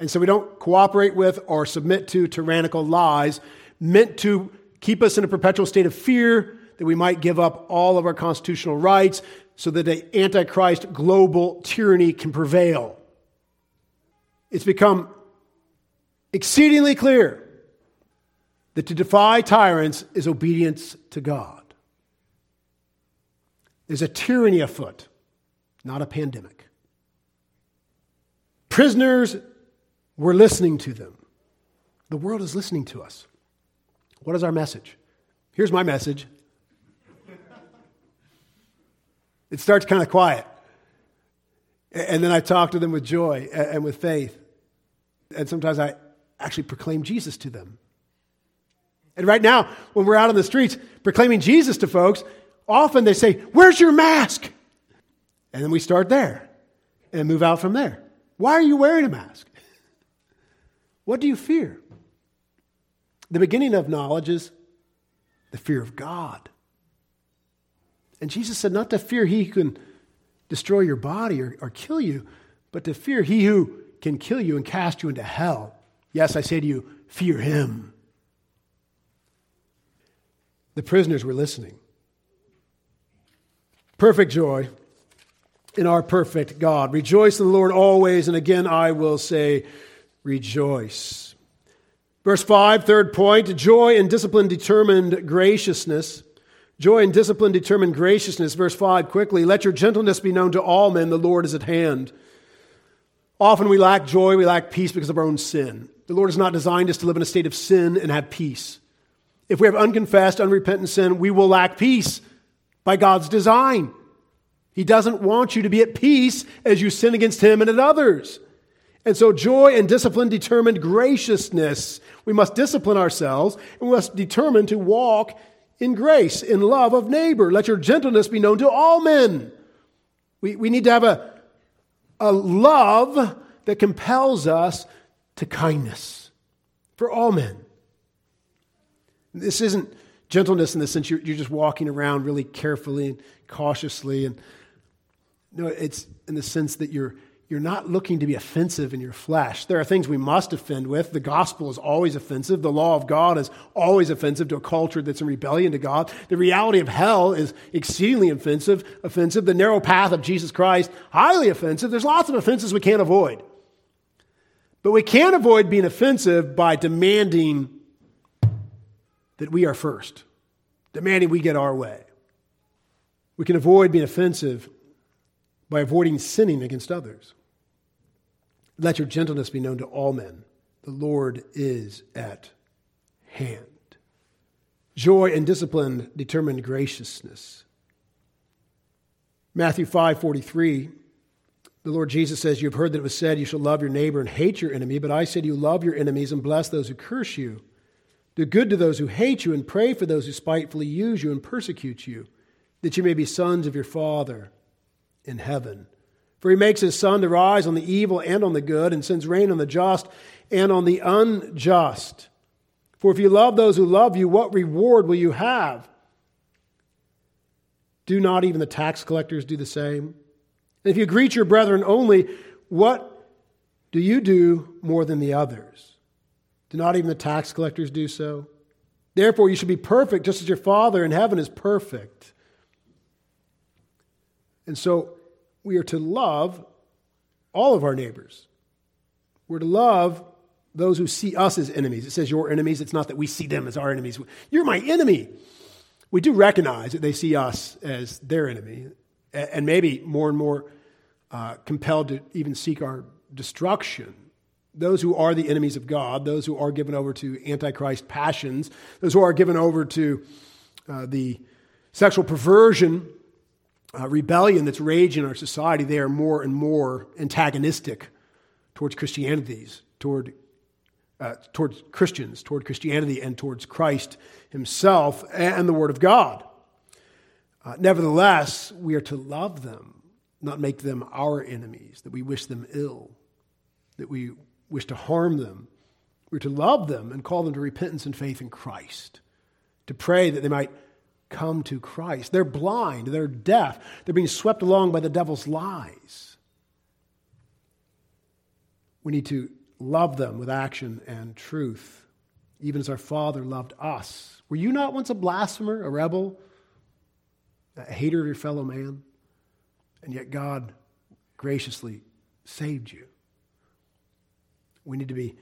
And so we don't cooperate with or submit to tyrannical lies meant to keep us in a perpetual state of fear that we might give up all of our constitutional rights so that an antichrist global tyranny can prevail. It's become exceedingly clear that to defy tyrants is obedience to God. There's a tyranny afoot, not a pandemic. Prisoners, we're listening to them. The world is listening to us. What is our message? Here's my message. It starts kind of quiet. And then I talk to them with joy and with faith. And sometimes I actually proclaim Jesus to them. And right now, when we're out on the streets proclaiming Jesus to folks, often they say, "Where's your mask?" And then we start there and move out from there. Why are you wearing a mask? What do you fear? The beginning of knowledge is the fear of God. And Jesus said not to fear he who can destroy your body or, or kill you, but to fear he who can kill you and cast you into hell. Yes, I say to you, fear him. The prisoners were listening. Perfect joy in our perfect God. Rejoice in the Lord always, and again I will say, rejoice. Verse five, third point, joy and discipline determined graciousness. Joy and discipline determined graciousness. Verse five, quickly, let your gentleness be known to all men. The Lord is at hand. Often we lack joy, we lack peace because of our own sin. The Lord has not designed us to live in a state of sin and have peace. If we have unconfessed, unrepentant sin, we will lack peace by God's design. He doesn't want you to be at peace as you sin against him and at others. And so joy and discipline determined graciousness. We must discipline ourselves and we must determine to walk in grace, in love of neighbor. Let your gentleness be known to all men. We, we need to have a, a love that compels us to kindness for all men. This isn't gentleness in the sense you're, you're just walking around really carefully and cautiously. And no, it's in the sense that you're You're not looking to be offensive in your flesh. There are things we must offend with. The gospel is always offensive. The law of God is always offensive to a culture that's in rebellion to God. The reality of hell is exceedingly offensive. offensive. The narrow path of Jesus Christ, highly offensive. There's lots of offenses we can't avoid. But we can avoid being offensive by demanding that we are first, demanding we get our way. We can avoid being offensive by avoiding sinning against others. Let your gentleness be known to all men. The Lord is at hand. Joy and discipline determine graciousness. Matthew five forty-three, the Lord Jesus says, "You've heard that it was said, you shall love your neighbor and hate your enemy. But I say to you, love your enemies and bless those who curse you. Do good to those who hate you and pray for those who spitefully use you and persecute you, that you may be sons of your Father in heaven. For he makes his sun to rise on the evil and on the good, and sends rain on the just and on the unjust. For if you love those who love you, what reward will you have? Do not even the tax collectors do the same? And if you greet your brethren only, what do you do more than the others? Do not even the tax collectors do so? Therefore, you should be perfect, just as your Father in heaven is perfect. And so we are to love all of our neighbors. We're to love those who see us as enemies. It says your enemies. It's not that we see them as our enemies. You're my enemy. We do recognize that they see us as their enemy, and maybe more and more uh, compelled to even seek our destruction. Those who are the enemies of God, those who are given over to antichrist passions, those who are given over to uh, the sexual perversion, uh, rebellion that's raging in our society, they are more and more antagonistic towards Christianities, toward uh, towards Christians, toward Christianity, and towards Christ himself and the Word of God. Uh, nevertheless, we are to love them, not make them our enemies, that we wish them ill, that we wish to harm them. We're to love them and call them to repentance and faith in Christ, to pray that they might come to Christ. They're blind, they're deaf, they're being swept along by the devil's lies. We need to love them with action and truth, even as our Father loved us. Were you not once a blasphemer, a rebel, a hater of your fellow man? And yet God graciously saved you. We need to be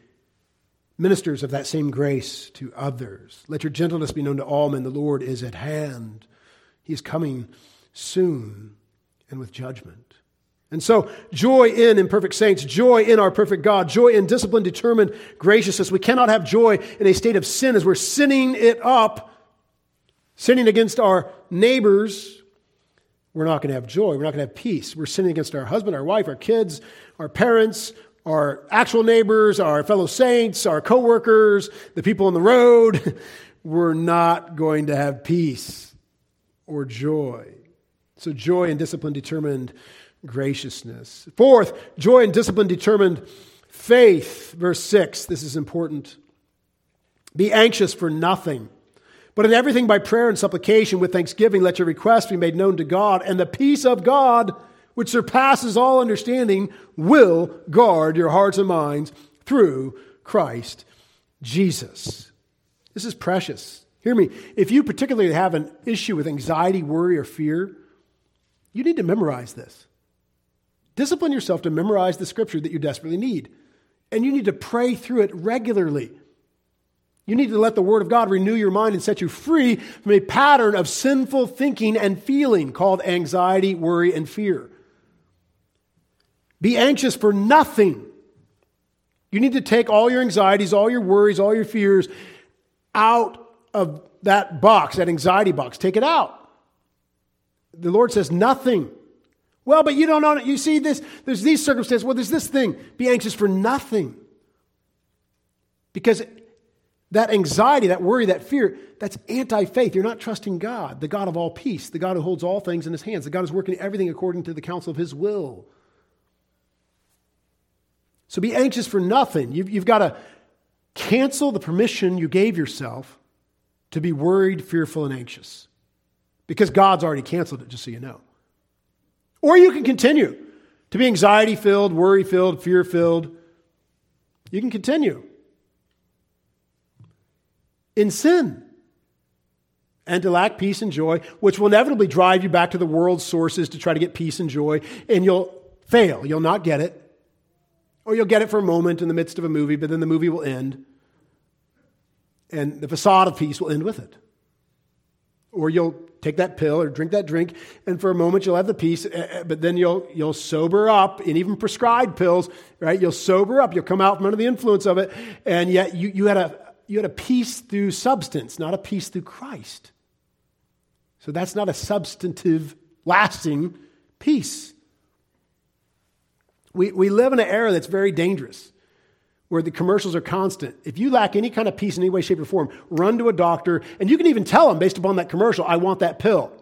ministers of that same grace to others. Let your gentleness be known to all men. The Lord is at hand. He is coming soon and with judgment. And so, joy in imperfect saints, joy in our perfect God, joy in discipline, determined graciousness. We cannot have joy in a state of sin as we're sinning it up, sinning against our neighbors. We're not going to have joy. We're not going to have peace. We're sinning against our husband, our wife, our kids, our parents, our actual neighbors, our fellow saints, our coworkers, the people on the road. We're not going to have peace or joy. So joy in discipline, determined graciousness. Fourth, joy and discipline determined faith. Verse six, this is important. Be anxious for nothing, but in everything by prayer and supplication with thanksgiving, let your requests be made known to God, and the peace of God, which surpasses all understanding, will guard your hearts and minds through Christ Jesus. This is precious. Hear me. If you particularly have an issue with anxiety, worry, or fear, you need to memorize this. Discipline yourself to memorize the scripture that you desperately need. And you need to pray through it regularly. You need to let the Word of God renew your mind and set you free from a pattern of sinful thinking and feeling called anxiety, worry, and fear. Be anxious for nothing. You need to take all your anxieties, all your worries, all your fears out of that box, that anxiety box. Take it out. The Lord says nothing. Well, but you don't know, you see this, there's these circumstances, well, there's this thing. Be anxious for nothing. Because that anxiety, that worry, that fear, that's anti-faith. You're not trusting God, the God of all peace, the God who holds all things in his hands, the God who's working everything according to the counsel of his will. So be anxious for nothing. You've, you've got to cancel the permission you gave yourself to be worried, fearful, and anxious. Because God's already canceled it, just so you know. Or you can continue to be anxiety-filled, worry-filled, fear-filled. You can continue in sin and to lack peace and joy, which will inevitably drive you back to the world's sources to try to get peace and joy, and you'll fail. You'll not get it. Or you'll get it for a moment in the midst of a movie, but then the movie will end, and the facade of peace will end with it. Or you'll take that pill or drink that drink, and for a moment you'll have the peace, but then you'll you'll sober up, and even prescribed pills, right? You'll sober up. You'll come out from under the influence of it, and yet you, you, had, a, you had a peace through substance, not a peace through Christ. So that's not a substantive, lasting peace. We, we live in an era that's very dangerous, where the commercials are constant. If you lack any kind of peace in any way, shape, or form, run to a doctor, and you can even tell them based upon that commercial, I want that pill.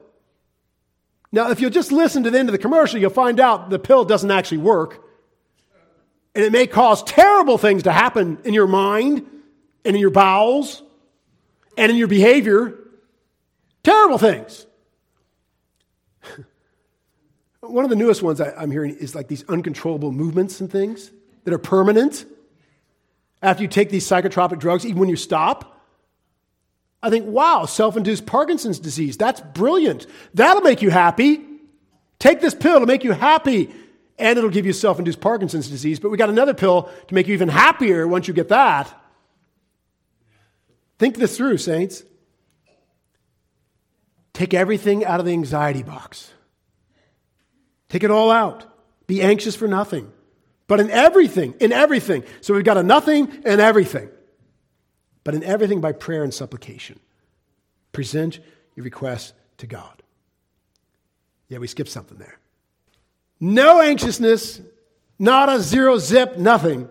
Now, if you'll just listen to the end of the commercial, you'll find out the pill doesn't actually work. And it may cause terrible things to happen in your mind and in your bowels and in your behavior. Terrible things. One of the newest ones I, I'm hearing is like these uncontrollable movements and things that are permanent. After you take these psychotropic drugs, even when you stop, I think, wow, self-induced Parkinson's disease. That's brilliant. That'll make you happy. Take this pill to make you happy, and it'll give you self-induced Parkinson's disease. But we got another pill to make you even happier once you get that. Think this through, saints. Take everything out of the anxiety box. Take it all out. Be anxious for nothing. But in everything, in everything. So we've got a nothing and everything. But in everything by prayer and supplication. Present your requests to God. Yeah, we skipped something there. No anxiousness, not a zero zip, nothing.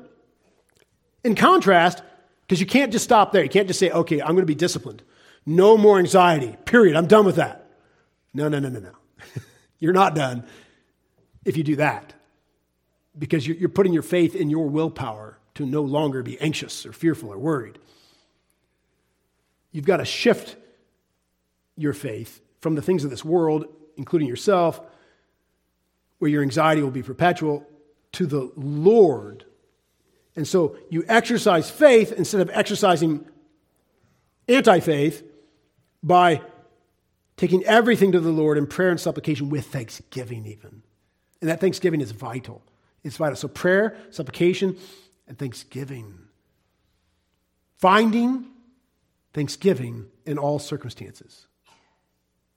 In contrast, because you can't just stop there. You can't just say, okay, I'm going to be disciplined. No more anxiety, period. I'm done with that. No, no, no, no, no. You're not done if you do that. Because you're putting your faith in your willpower to no longer be anxious or fearful or worried. You've got to shift your faith from the things of this world, including yourself, where your anxiety will be perpetual, to the Lord. And so you exercise faith instead of exercising anti-faith by taking everything to the Lord in prayer and supplication with thanksgiving even. And that thanksgiving is vital. It's vital. So prayer, supplication, and thanksgiving. Finding thanksgiving in all circumstances.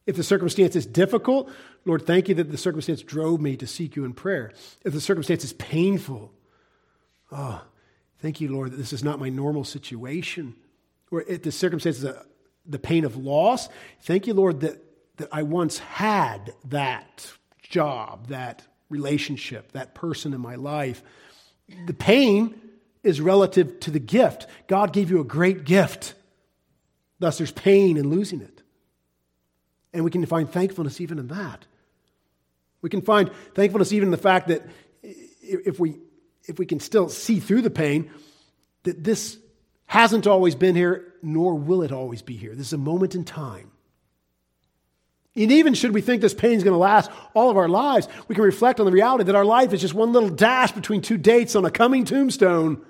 If the circumstance is difficult, Lord, thank you that the circumstance drove me to seek you in prayer. If the circumstance is painful, oh, thank you, Lord, that this is not my normal situation. Or if the circumstance is the pain of loss, thank you, Lord, that, that I once had that job, that relationship, that person in my life. The pain is relative to the gift. God gave you a great gift. Thus, there's pain in losing it. And we can find thankfulness even in that. We can find thankfulness even in the fact that if we if we can still see through the pain, that this hasn't always been here, nor will it always be here. This is a moment in time. And even should we think this pain is going to last all of our lives, we can reflect on the reality that our life is just one little dash between two dates on a coming tombstone.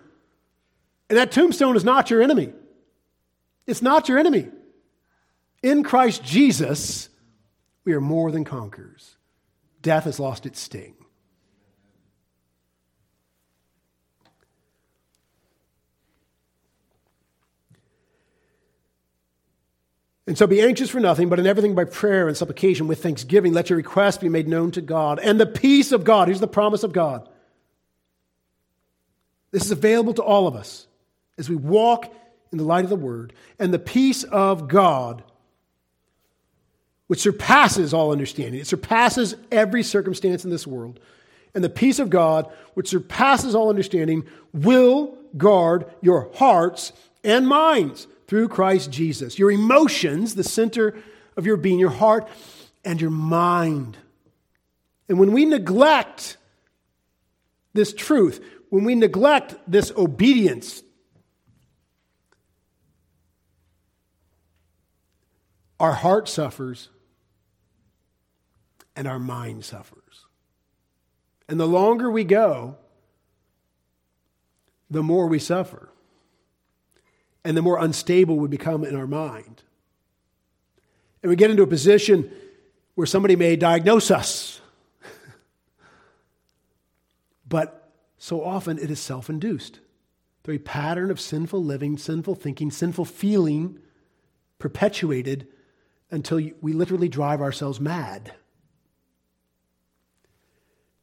And that tombstone is not your enemy. It's not your enemy. In Christ Jesus, we are more than conquerors. Death has lost its sting. And so be anxious for nothing, but in everything by prayer and supplication with thanksgiving, let your requests be made known to God. And the peace of God, here's the promise of God. This is available to all of us as we walk in the light of the word. And the peace of God, which surpasses all understanding, it surpasses every circumstance in this world. And the peace of God, which surpasses all understanding, will guard your hearts and minds through Christ Jesus. Your emotions, the center of your being, your heart and your mind. And when we neglect this truth, when we neglect this obedience, our heart suffers and our mind suffers. And the longer we go, the more we suffer. And the more unstable we become in our mind. And we get into a position where somebody may diagnose us. But so often it is self-induced through a pattern of sinful living, sinful thinking, sinful feeling perpetuated until we literally drive ourselves mad.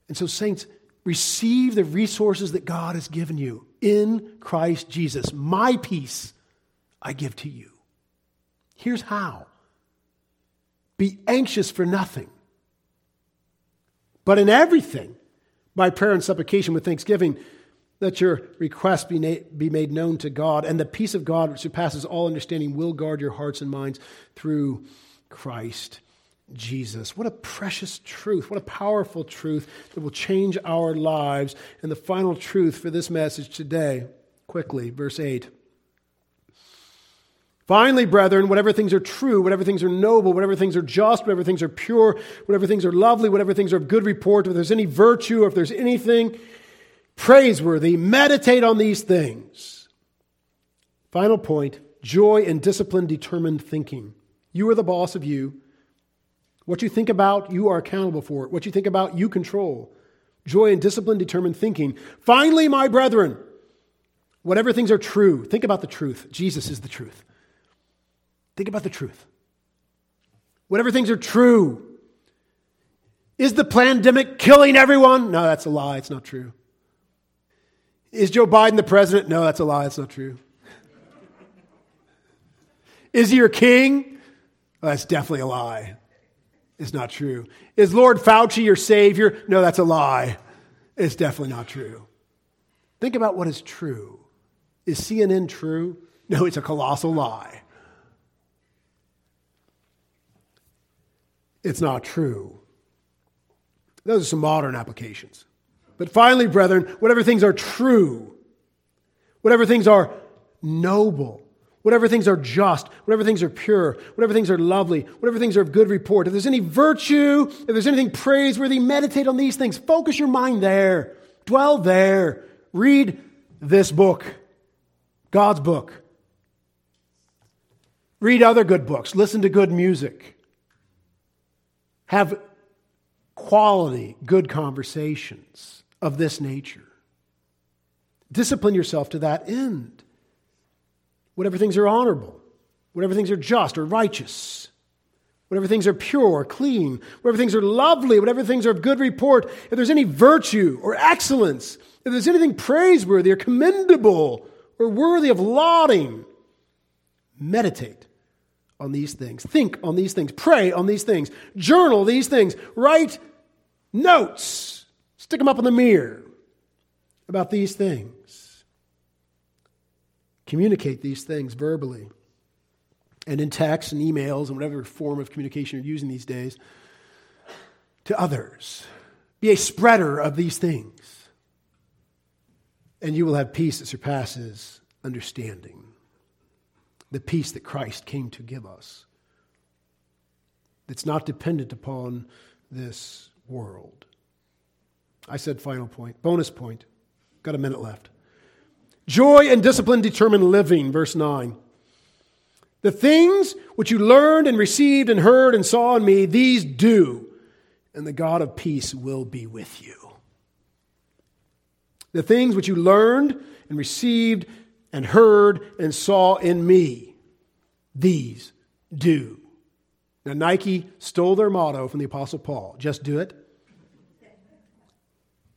And so, saints, receive the resources that God has given you in Christ Jesus. My peace I give to you. Here's how. Be anxious for nothing, but in everything, by prayer and supplication with thanksgiving, let your requests be, na- be made known to God, and the peace of God, which surpasses all understanding, will guard your hearts and minds through Christ Jesus. What a precious truth. What a powerful truth that will change our lives. And the final truth for this message today, quickly, verse eight. Finally, brethren, whatever things are true, whatever things are noble, whatever things are just, whatever things are pure, whatever things are lovely, whatever things are of good report, if there's any virtue, if there's anything praiseworthy, meditate on these things. Final point, joy and disciplined, determined thinking. You are the boss of you. What you think about, you are accountable for it. What you think about, you control. Joy and disciplined, determined thinking. Finally, my brethren, whatever things are true, think about the truth. Jesus is the truth. Think about the truth. Whatever things are true. Is the pandemic killing everyone? No, that's a lie. It's not true. Is Joe Biden the president? No, that's a lie. It's not true. Is he your king? Well, that's definitely a lie. It's not true. Is Lord Fauci your savior? No, that's a lie. It's definitely not true. Think about what is true. Is C N N true? No, it's a colossal lie. It's not true. Those are some modern applications. But finally, brethren, whatever things are true, whatever things are noble, whatever things are just, whatever things are pure, whatever things are lovely, whatever things are of good report, if there's any virtue, if there's anything praiseworthy, meditate on these things. Focus your mind there. Dwell there. Read this book, God's book. Read other good books. Listen to good music. Have quality, good conversations of this nature. Discipline yourself to that end. Whatever things are honorable, whatever things are just or righteous, whatever things are pure or clean, whatever things are lovely, whatever things are of good report, if there's any virtue or excellence, if there's anything praiseworthy or commendable or worthy of lauding, meditate on these things. Think on these things. Pray on these things. Journal these things. Write notes. Stick them up in the mirror about these things. Communicate these things verbally and in texts and emails and whatever form of communication you're using these days to others. Be a spreader of these things, and you will have peace that surpasses understanding. The peace that Christ came to give us, that's not dependent upon this world. I said final point. Bonus point. Got a minute left. Joy and discipline determine living, verse nine. The things which you learned and received and heard and saw in me, these do, and the God of peace will be with you. The things which you learned and received and heard and saw in me, these do. Now, Nike stole their motto from the Apostle Paul. Just do it.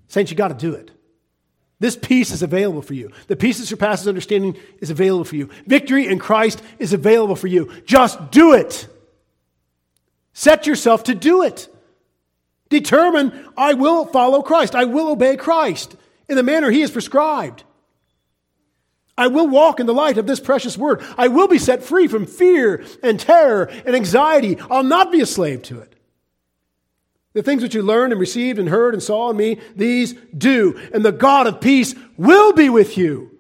Saints, you got to do it. This peace is available for you. The peace that surpasses understanding is available for you. Victory in Christ is available for you. Just do it. Set yourself to do it. Determine, I will follow Christ. I will obey Christ in the manner he has prescribed. I will walk in the light of this precious word. I will be set free from fear and terror and anxiety. I'll not be a slave to it. The things which you learned and received and heard and saw in me, these do. And the God of peace will be with you.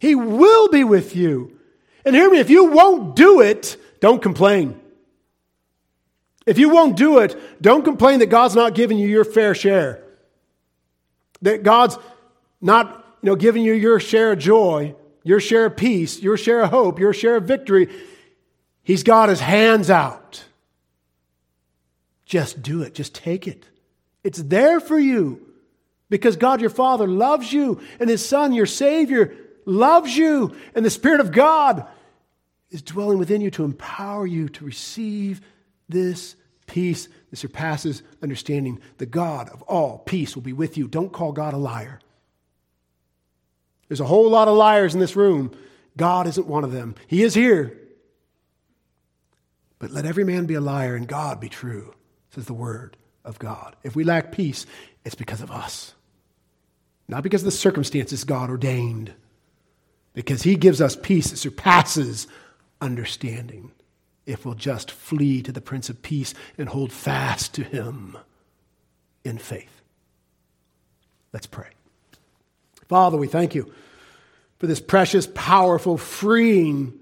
He will be with you. And hear me, if you won't do it, don't complain. If you won't do it, don't complain that God's not giving you your fair share. That God's not, you know, giving you your share of joy. Your share of peace, your share of hope, your share of victory. He's got his hands out. Just do it. Just take it. It's there for you because God your Father loves you and his Son, your Savior, loves you, and the Spirit of God is dwelling within you to empower you to receive this peace that surpasses understanding. The God of all peace will be with you. Don't call God a liar. There's a whole lot of liars in this room. God isn't one of them. He is here. But let every man be a liar and God be true, says the word of God. If we lack peace, it's because of us. Not because of the circumstances God ordained. Because he gives us peace that surpasses understanding. if we'll just flee to the Prince of Peace and hold fast to him in faith. Let's pray. Father, we thank you for this precious, powerful, freeing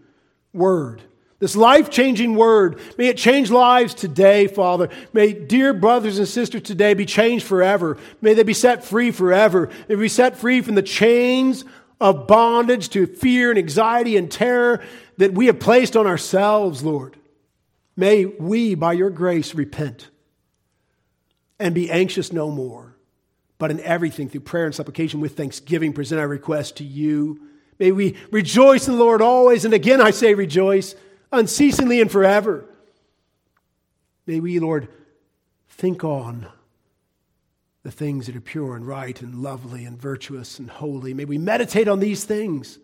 word, this life-changing word. May it change lives today, Father. May dear brothers and sisters today be changed forever. May they be set free forever. May they be set free from the chains of bondage to fear and anxiety and terror that we have placed on ourselves, Lord. May we, by your grace, repent and be anxious no more, but in everything, through prayer and supplication with thanksgiving, present our request to you. May we rejoice in the Lord always, and again I say rejoice, unceasingly and forever. May we, Lord, think on the things that are pure and right and lovely and virtuous and holy. May we meditate on these things.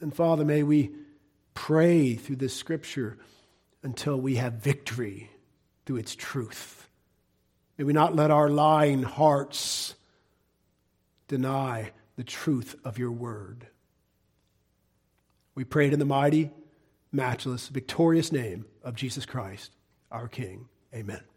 And Father, may we pray through this scripture until we have victory through its truth. May we not let our lying hearts deny the truth of your word. We pray it in the mighty, matchless, victorious name of Jesus Christ, our King. Amen.